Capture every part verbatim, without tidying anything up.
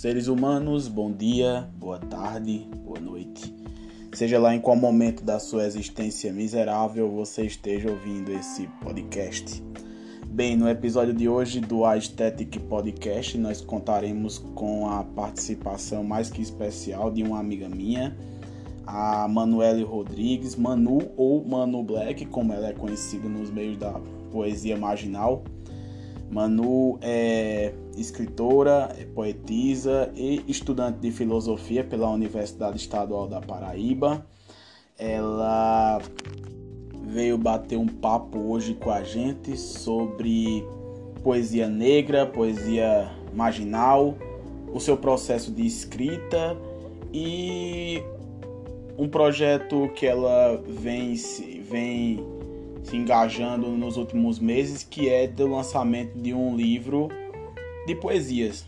Seres humanos, bom dia, boa tarde, boa noite. Seja lá em qual momento da sua existência miserável você esteja ouvindo esse podcast. Bem, no episódio de hoje do Aesthetic Podcast, nós contaremos com a participação mais que especial de uma amiga minha, a Manuelle Rodrigues, Manu ou Manu Black, como ela é conhecida nos meios da poesia marginal. Manu é escritora, é poetisa e estudante de filosofia pela Universidade Estadual da Paraíba. Ela veio bater um papo hoje com a gente sobre poesia negra, poesia marginal, o seu processo de escrita e um projeto que ela vem... vem se engajando nos últimos meses, que é do lançamento de um livro de poesias.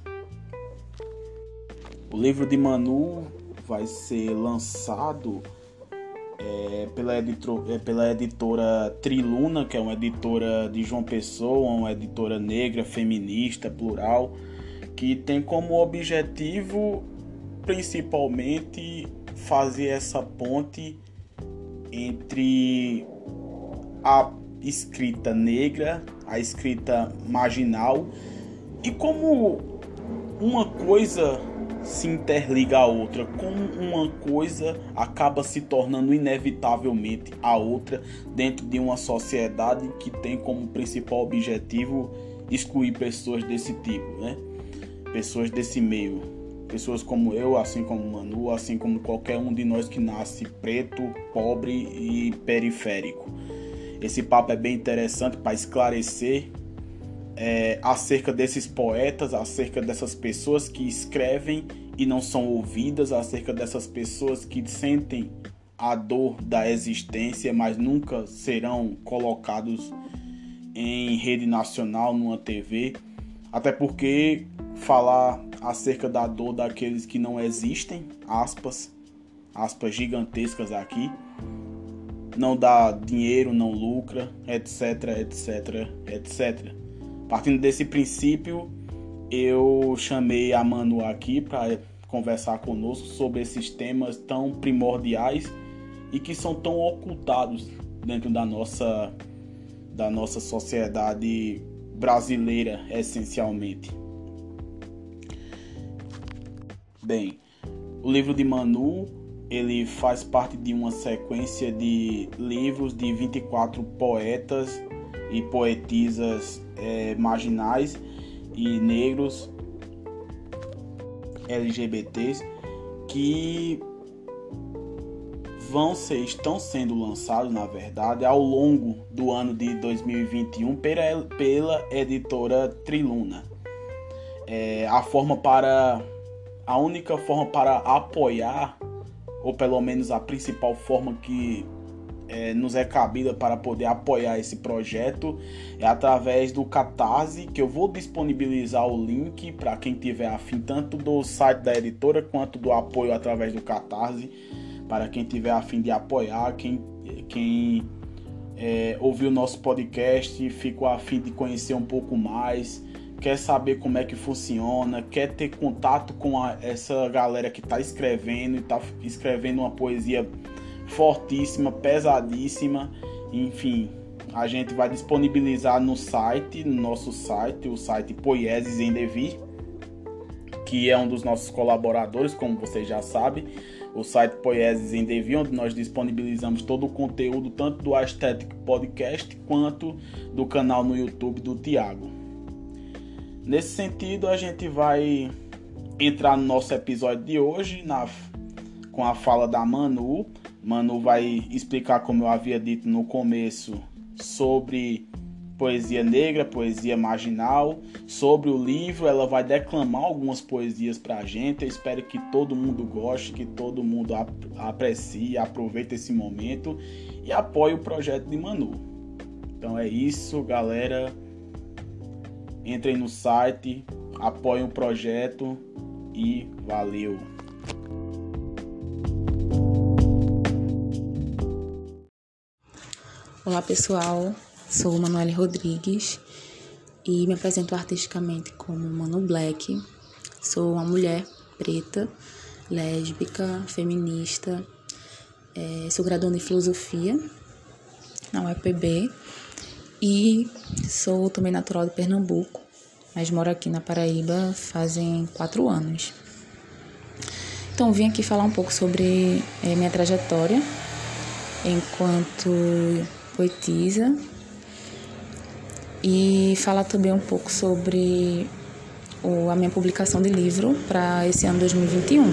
O livro de Manu vai ser lançado é, pela, editro, é, pela editora Triluna, que é uma editora de João Pessoa, uma editora negra, feminista, plural, que tem como objetivo principalmente fazer essa ponte entre a escrita negra, a escrita marginal, e como uma coisa se interliga à outra, como uma coisa acaba se tornando inevitavelmente a outra dentro de uma sociedade que tem como principal objetivo excluir pessoas desse tipo, né? Pessoas desse meio, pessoas como eu, assim como Manu, assim como qualquer um de nós que nasce preto, pobre e periférico. Esse papo é bem interessante para esclarecer é, acerca desses poetas, acerca dessas pessoas que escrevem e não são ouvidas, acerca dessas pessoas que sentem a dor da existência, mas nunca serão colocados em rede nacional, numa T V. Até porque falar acerca da dor daqueles que não existem, aspas, aspas gigantescas aqui, não dá dinheiro, não lucra, etc, etc, et cetera. Partindo desse princípio, eu chamei a Manu aqui para conversar conosco sobre esses temas tão primordiais e que são tão ocultados dentro da nossa, da nossa sociedade brasileira, essencialmente. Bem, o livro de Manu, ele faz parte de uma sequência de livros de vinte e quatro poetas e poetisas é, marginais e negros L G B T s que vão ser, estão sendo lançados, na verdade, ao longo do ano de dois mil e vinte e um pela, pela editora Triluna. É, a, forma para, a única forma para apoiar, ou pelo menos a principal forma que é, nos é cabida para poder apoiar esse projeto, é através do Catarse, que eu vou disponibilizar o link para quem tiver afim, tanto do site da editora quanto do apoio através do Catarse, para quem tiver afim de apoiar, quem, quem é, ouviu o nosso podcast, ficou afim de conhecer um pouco mais, quer saber como é que funciona, quer ter contato com a, essa galera que está escrevendo e está escrevendo uma poesia fortíssima, pesadíssima, enfim, a gente vai disponibilizar no site, no nosso site, o site Poieses em Devi, que é um dos nossos colaboradores, como vocês já sabem, o site Poieses em Devi, onde nós disponibilizamos todo o conteúdo, tanto do Aesthetic Podcast, quanto do canal no YouTube do Tiago. Nesse sentido, a gente vai entrar no nosso episódio de hoje na, com a fala da Manu. Manu vai explicar, como eu havia dito no começo, sobre poesia negra, poesia marginal, sobre o livro. Ela vai declamar algumas poesias pra gente. Eu espero que todo mundo goste, que todo mundo aprecie, aproveite esse momento e apoie o projeto de Manu. Então é isso, galera. Entrem no site, apoiem o projeto e valeu! Olá pessoal, sou Manuelle Rodrigues e me apresento artisticamente como Manu Black, Sou uma mulher preta, lésbica, feminista, é, sou graduando em filosofia na U E P B e sou também natural de Pernambuco, mas moro aqui na Paraíba fazem quatro anos. Então, vim aqui falar um pouco sobre é, minha trajetória enquanto poetisa e falar também um pouco sobre o, a minha publicação de livro para esse ano dois mil e vinte e um.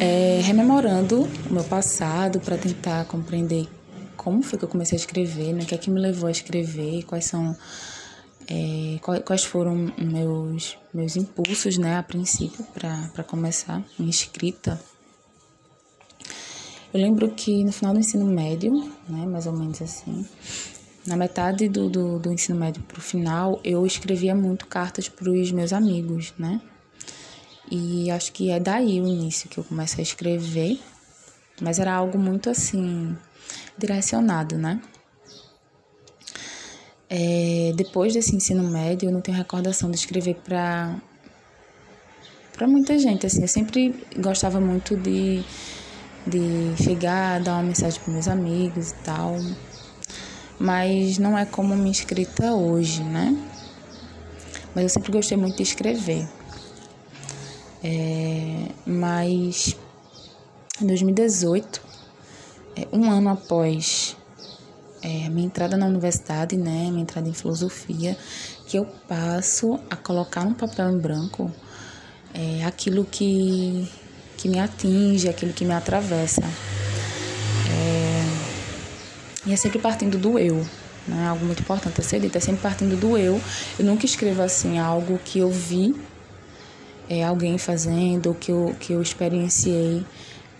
É, rememorando o meu passado para tentar compreender como foi que eu comecei a escrever, né? O que é que me levou a escrever, quais são... É, quais foram meus, meus impulsos, né, a princípio, para começar minha escrita. Eu lembro que no final do ensino médio, né, mais ou menos assim, na metade do, do, do ensino médio para o final, eu escrevia muito cartas para os meus amigos, né? E acho que é daí o início que eu comecei a escrever, mas era algo muito assim, direcionado, né? É, depois desse ensino médio, eu não tenho recordação de escrever para para muita gente. Assim, eu sempre gostava muito de, de chegar, dar uma mensagem para meus amigos e tal, mas não é como minha escrita hoje, né? Mas eu sempre gostei muito de escrever. É, mas em dois mil e dezoito, é, um ano após... É, minha entrada na universidade, né, minha entrada em filosofia, que eu passo a colocar no papel em branco é, aquilo que, que me atinge, aquilo que me atravessa. É, e é sempre partindo do eu, né, algo muito importante a ser dito, é sempre partindo do eu. Eu nunca escrevo assim, algo que eu vi é, alguém fazendo, ou que eu, que eu experienciei.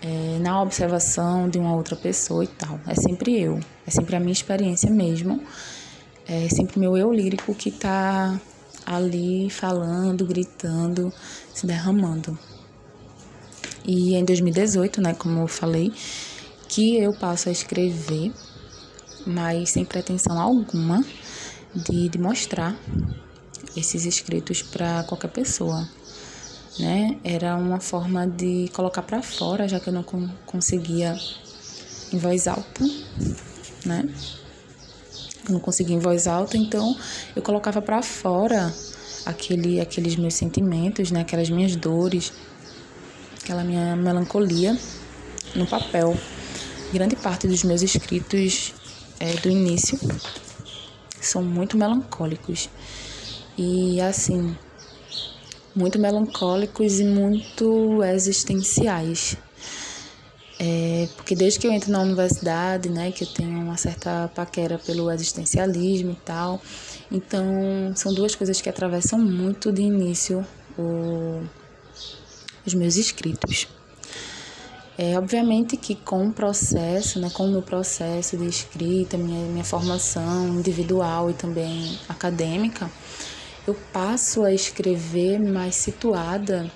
É, na observação de uma outra pessoa e tal. É sempre eu, é sempre a minha experiência mesmo, é sempre meu eu lírico que tá ali falando, gritando, se derramando. E em dois mil e dezoito, né, como eu falei, que eu passo a escrever, mas sem pretensão alguma de, de mostrar esses escritos para qualquer pessoa. Né? Era uma forma de colocar para fora, já que eu não con- conseguia em voz alta, né? Eu não conseguia em voz alta, então eu colocava para fora aquele, aqueles meus sentimentos, né? Aquelas minhas dores, aquela minha melancolia no papel. Grande parte dos meus escritos é, do início são muito melancólicos e assim... muito melancólicos e muito existenciais. É, porque desde que eu entro na universidade, né, que eu tenho uma certa paquera pelo existencialismo e tal, então são duas coisas que atravessam muito de início o, os meus escritos. É, obviamente que com o processo, né, com o meu processo de escrita, minha, minha formação individual e também acadêmica, eu passo a escrever mais situada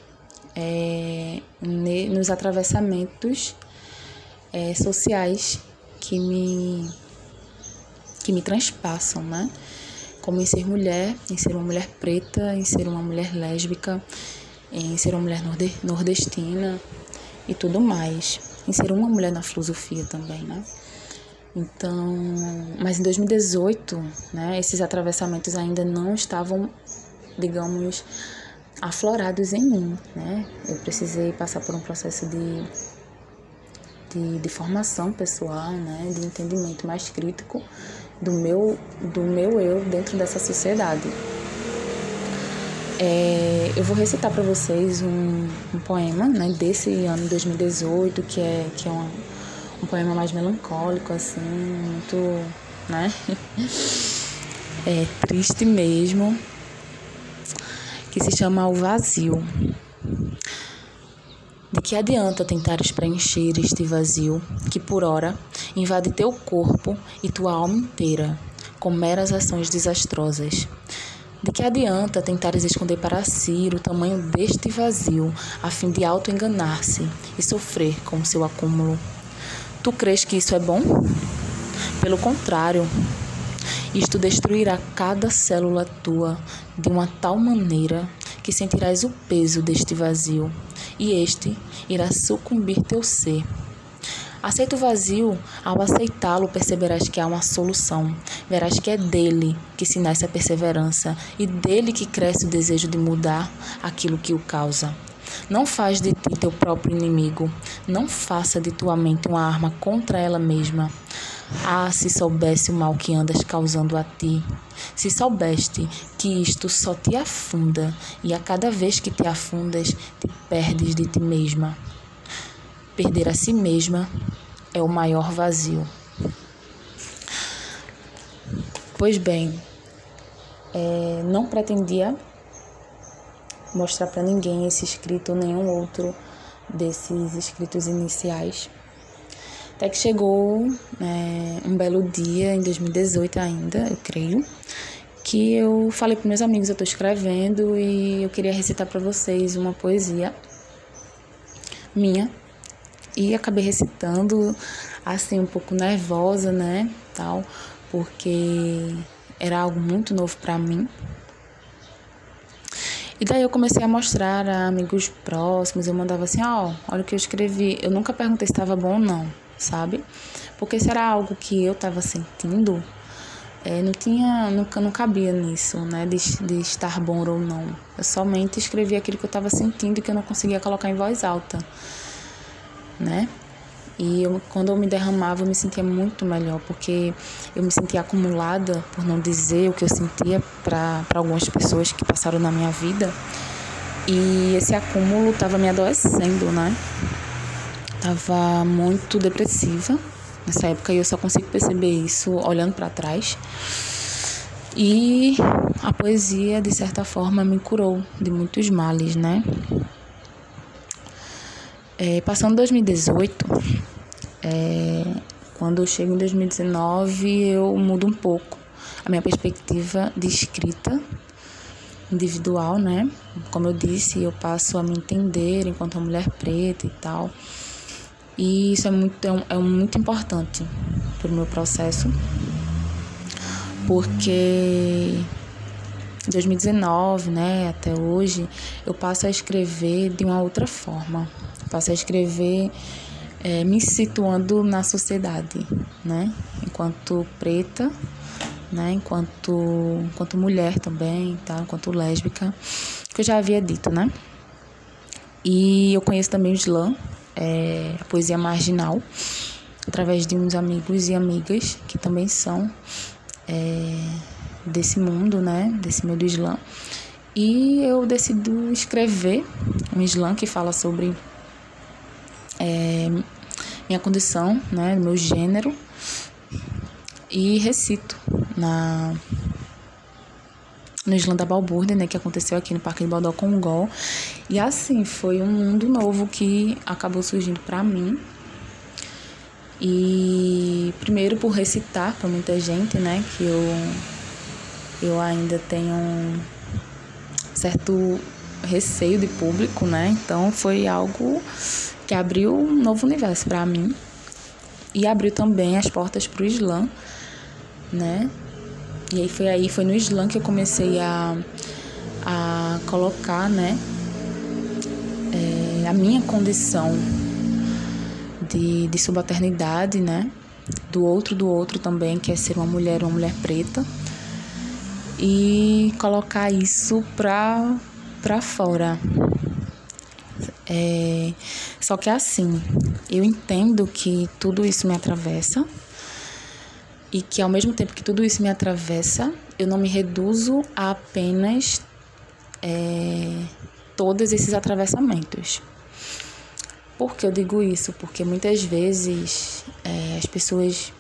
é, ne, nos atravessamentos é, sociais que me, que me transpassam, né? Como em ser mulher, em ser uma mulher preta, em ser uma mulher lésbica, em ser uma mulher norde, nordestina e tudo mais. Em ser uma mulher na filosofia também, né? Então, mas em dois mil e dezoito, né, esses atravessamentos ainda não estavam, digamos, aflorados em mim, né? Eu precisei passar por um processo de, de, de formação pessoal, né, de entendimento mais crítico do meu, do meu eu dentro dessa sociedade. É, eu vou recitar para vocês um, um poema, né, desse ano dois mil e dezoito, que é, que é uma... um poema mais melancólico, assim, muito, né, é triste mesmo, que se chama O Vazio. De que adianta tentares preencher este vazio, que por ora invade teu corpo e tua alma inteira, com meras ações desastrosas? De que adianta tentares esconder para si o tamanho deste vazio, a fim de auto-enganar-se e sofrer com seu acúmulo? Tu crês que isso é bom? Pelo contrário, isto destruirá cada célula tua de uma tal maneira que sentirás o peso deste vazio, e este irá sucumbir teu ser. Aceita o vazio, ao aceitá-lo perceberás que há uma solução, verás que é dele que se nasce a perseverança e dele que cresce o desejo de mudar aquilo que o causa. Não faz de ti teu próprio inimigo, não faça de tua mente uma arma contra ela mesma. Ah, se soubesse o mal que andas causando a ti, se soubeste que isto só te afunda e a cada vez que te afundas, te perdes de ti mesma. Perder a si mesma é o maior vazio. Pois bem, é, não pretendia mostrar para ninguém esse escrito ou nenhum outro desses escritos iniciais. Até que chegou é, um belo dia, em dois mil e dezoito ainda, eu creio, que eu falei para meus amigos, eu estou escrevendo e eu queria recitar para vocês uma poesia minha. E acabei recitando, assim, um pouco nervosa, né, tal, porque era algo muito novo para mim. E daí eu comecei a mostrar a amigos próximos, eu mandava assim, ó, oh, olha o que eu escrevi. Eu nunca perguntei se estava bom ou não, sabe? Porque se era algo que eu estava sentindo, é, não tinha, nunca, não cabia nisso, né, de, de estar bom ou não. Eu somente escrevi aquilo que eu estava sentindo e que eu não conseguia colocar em voz alta, né? E eu, quando eu me derramava, eu me sentia muito melhor, porque eu me sentia acumulada, por não dizer o que eu sentia para algumas pessoas que passaram na minha vida. E esse acúmulo estava me adoecendo, né? Estava muito depressiva nessa época e eu só consigo perceber isso olhando para trás. E a poesia, de certa forma, me curou de muitos males, né? É, passando dois mil e dezoito, é, quando eu chego em dois mil e dezenove, eu mudo um pouco a minha perspectiva de escrita individual, né? Como eu disse, eu passo a me entender enquanto uma mulher preta e tal. E isso é muito, é, é muito importante para o meu processo, porque em dois mil e dezenove, né, até hoje, eu passo a escrever de uma outra forma. Passo a escrever é, me situando na sociedade, né? Enquanto preta, né? enquanto, enquanto mulher também, tá? Enquanto lésbica, que eu já havia dito, né? E eu conheço também o slam, é, a poesia marginal, através de uns amigos e amigas que também são é, desse mundo, né? Desse meio do slam. E eu decido escrever um slam que fala sobre É, minha condição, né, meu gênero, e recito na, no Ilha da Balbúrdia, né, que aconteceu aqui no Parque de Baldo Congo. E assim, foi um mundo novo que acabou surgindo para mim. E primeiro por recitar para muita gente, né, que eu, eu ainda tenho um certo receio de público, né, então foi algo que abriu um novo universo para mim e abriu também as portas para o slam, né? E aí foi aí, foi no slam que eu comecei a, a colocar, né, é, a minha condição de, de subalternidade, né? Do outro, do outro também, que é ser uma mulher, uma mulher preta, e colocar isso para para fora. É, só que assim, eu entendo que tudo isso me atravessa e que ao mesmo tempo que tudo isso me atravessa, eu não me reduzo a apenas é, todos esses atravessamentos. Por que eu digo isso? Porque muitas vezes é, as pessoas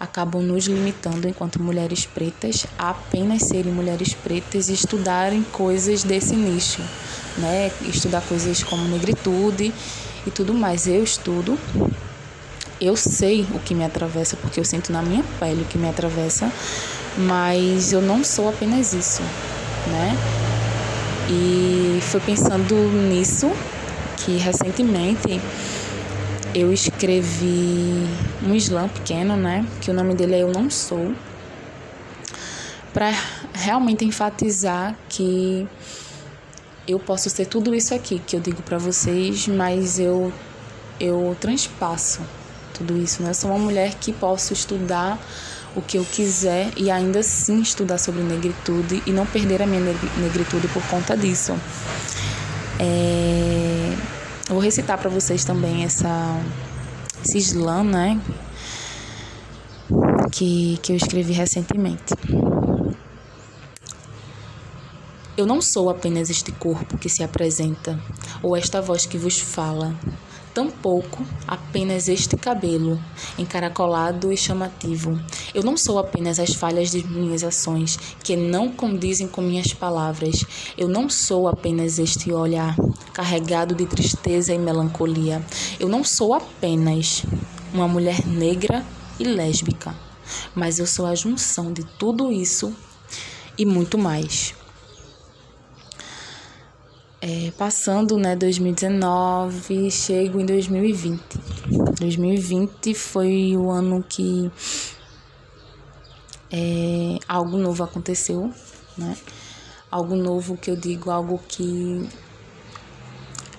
acabam nos limitando enquanto mulheres pretas a apenas serem mulheres pretas e estudarem coisas desse nicho, né? Estudar coisas como negritude e tudo mais. Eu estudo, eu sei o que me atravessa, porque eu sinto na minha pele o que me atravessa, mas eu não sou apenas isso, né? E foi pensando nisso que recentemente eu escrevi um slam pequeno, né, que o nome dele é Eu Não Sou, para realmente enfatizar que eu posso ser tudo isso aqui que eu digo pra vocês, mas eu, eu transpasso tudo isso, né? Eu sou uma mulher que posso estudar o que eu quiser e ainda assim estudar sobre negritude e não perder a minha negritude por conta disso. É... Vou recitar pra vocês também essa, esse slam, né? Que, que eu escrevi recentemente. Eu não sou apenas este corpo que se apresenta, ou esta voz que vos fala, tampouco apenas este cabelo, encaracolado e chamativo. Eu não sou apenas as falhas de minhas ações, que não condizem com minhas palavras. Eu não sou apenas este olhar, carregado de tristeza e melancolia. Eu não sou apenas uma mulher negra e lésbica, mas eu sou a junção de tudo isso e muito mais. É, passando, né, dois mil e dezenove, chego em dois mil e vinte. dois mil e vinte foi o ano que é, algo novo aconteceu, né? Algo novo que eu digo, algo que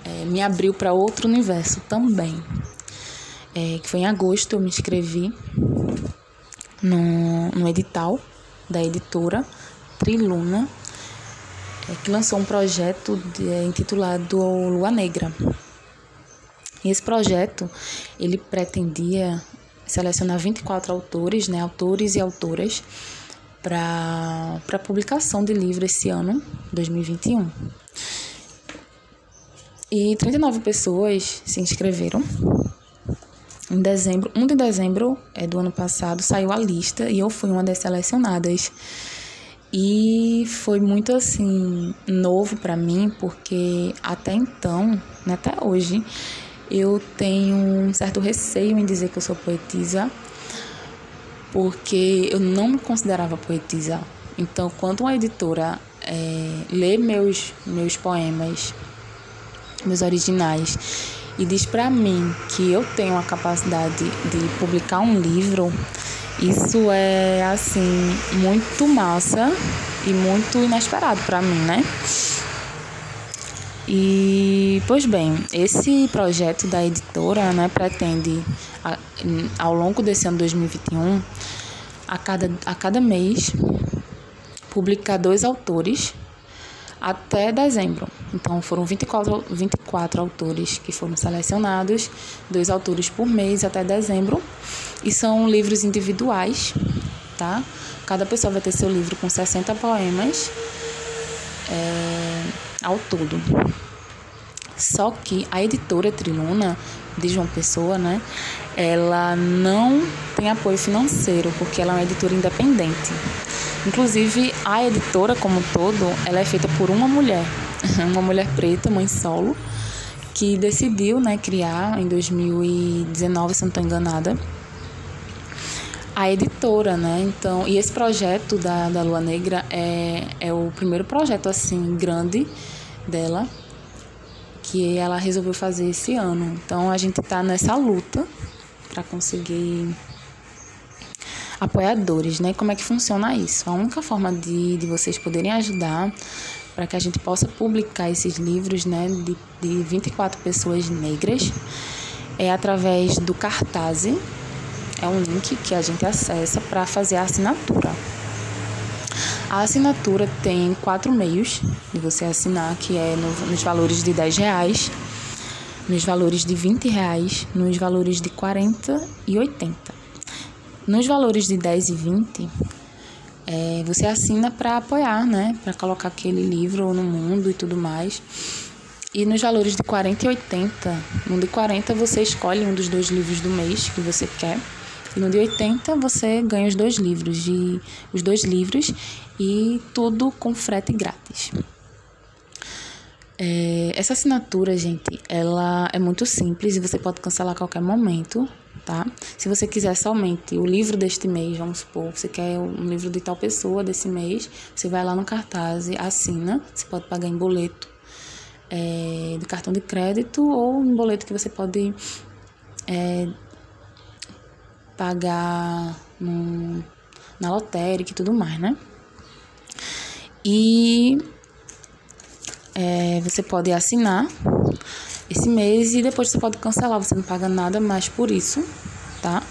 é, me abriu para outro universo também. É, que foi em agosto, eu me inscrevi no, no edital da editora Triluna, que lançou um projeto de, intitulado Lua Negra. E esse projeto, ele pretendia selecionar vinte e quatro autores, né, autores e autoras, para para publicação de livro esse ano, dois mil e vinte e um. E trinta e nove pessoas se inscreveram. Em dezembro, primeiro de dezembro é, do ano passado, saiu a lista e eu fui uma das selecionadas. E foi muito, assim, novo para mim, porque até então, né, até hoje, eu tenho um certo receio em dizer que eu sou poetisa, porque eu não me considerava poetisa. Então, quando uma editora é, lê meus, meus poemas, meus originais, e diz para mim que eu tenho a capacidade de publicar um livro... Isso é, assim, muito massa e muito inesperado para mim, né? E, pois bem, esse projeto da editora, né, pretende, ao longo desse ano dois mil e vinte e um, a cada, a cada mês, publicar dois autores até dezembro. Então, foram vinte e quatro, vinte e quatro autores que foram selecionados, dois autores por mês até dezembro, e são livros individuais, tá? Cada pessoa vai ter seu livro com sessenta poemas é, ao todo. Só que a editora Triluna, de João Pessoa, né? Ela não tem apoio financeiro, porque ela é uma editora independente. Inclusive, a editora como um todo, ela é feita por uma mulher, uma mulher preta, mãe solo, que decidiu, né, criar em dois mil e dezenove, se não estou enganada, a editora, né? Então, e esse projeto da, da Lua Negra é, é o primeiro projeto, assim, grande dela, que ela resolveu fazer esse ano. Então, a gente está nessa luta para conseguir... apoiadores, né? Como é que funciona isso? A única forma de, de vocês poderem ajudar para que a gente possa publicar esses livros, né, de, de vinte e quatro pessoas negras é através do Catarse. É um link que a gente acessa para fazer a assinatura. A assinatura tem quatro meios de você assinar, que é no, nos valores de dez reais, nos valores de vinte reais, nos valores de quarenta e oitenta. Nos valores de dez e vinte, é, você assina para apoiar, né? Para colocar aquele livro no mundo e tudo mais. E nos valores de quarenta e oitenta, no de quarenta você escolhe um dos dois livros do mês que você quer. E no de oitenta você ganha os dois livros, e, os dois livros e tudo com frete grátis. É, essa assinatura, gente, ela é muito simples e você pode cancelar a qualquer momento, tá? Se você quiser somente o livro deste mês, vamos supor, você quer um livro de tal pessoa desse mês, você vai lá no Catarse, assina, você pode pagar em boleto é, do cartão de crédito ou um boleto que você pode é, pagar no, na lotérica e tudo mais, né? E... É, você pode assinar esse mês e depois você pode cancelar, você não paga nada mais por isso, tá?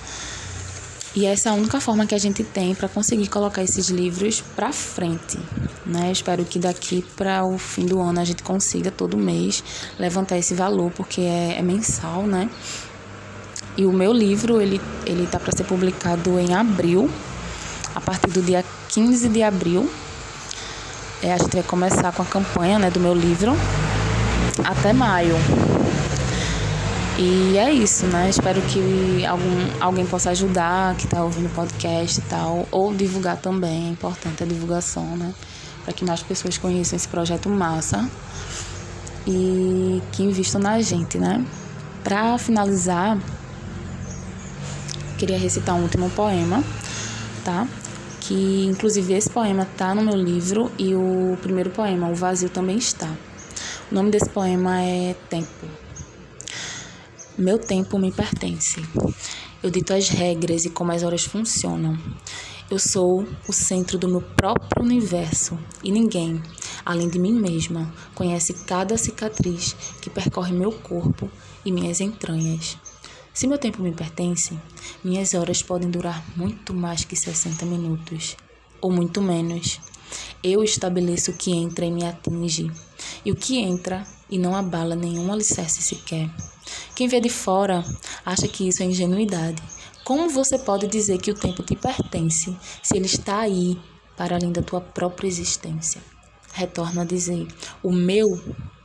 E essa é a única forma que a gente tem para conseguir colocar esses livros para frente, né? Espero que daqui para o fim do ano a gente consiga todo mês levantar esse valor, porque é, é mensal, né? E o meu livro, ele, ele tá para ser publicado em abril, a partir do dia quinze de abril. É, a gente vai começar com a campanha, né, do meu livro até maio. E é isso, né? Espero que algum, alguém possa ajudar, que tá ouvindo o podcast e tal, ou divulgar também, é importante a divulgação, né? Para que mais pessoas conheçam esse projeto massa e que investam na gente, né? Para finalizar, queria recitar um último poema, tá? Que, inclusive, esse poema está no meu livro e o primeiro poema, O Vazio, também está. O nome desse poema é Tempo. Meu tempo me pertence. Eu dito as regras e como as horas funcionam. Eu sou o centro do meu próprio universo e ninguém, além de mim mesma, conhece cada cicatriz que percorre meu corpo e minhas entranhas. Se meu tempo me pertence, minhas horas podem durar muito mais que sessenta minutos, ou muito menos. Eu estabeleço o que entra e me atinge, e o que entra e não abala nenhum alicerce sequer. Quem vê de fora acha que isso é ingenuidade. Como você pode dizer que o tempo te pertence se ele está aí para além da tua própria existência? Retorno a dizer, o meu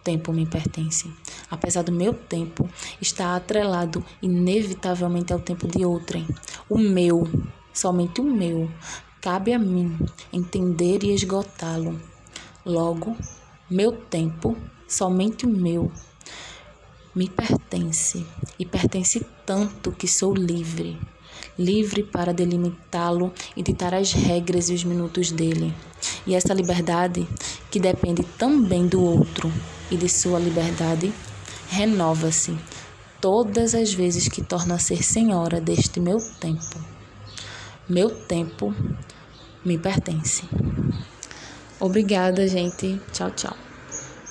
tempo me pertence. Apesar do meu tempo estar atrelado inevitavelmente ao tempo de outrem, o meu, somente o meu, cabe a mim entender e esgotá-lo. Logo, meu tempo, somente o meu, me pertence e pertence tanto que sou livre, livre para delimitá-lo e ditar as regras e os minutos dele. E essa liberdade, que depende também do outro e de sua liberdade, renova-se todas as vezes que torno a ser senhora deste meu tempo. Meu tempo me pertence. Obrigada, gente. Tchau, tchau.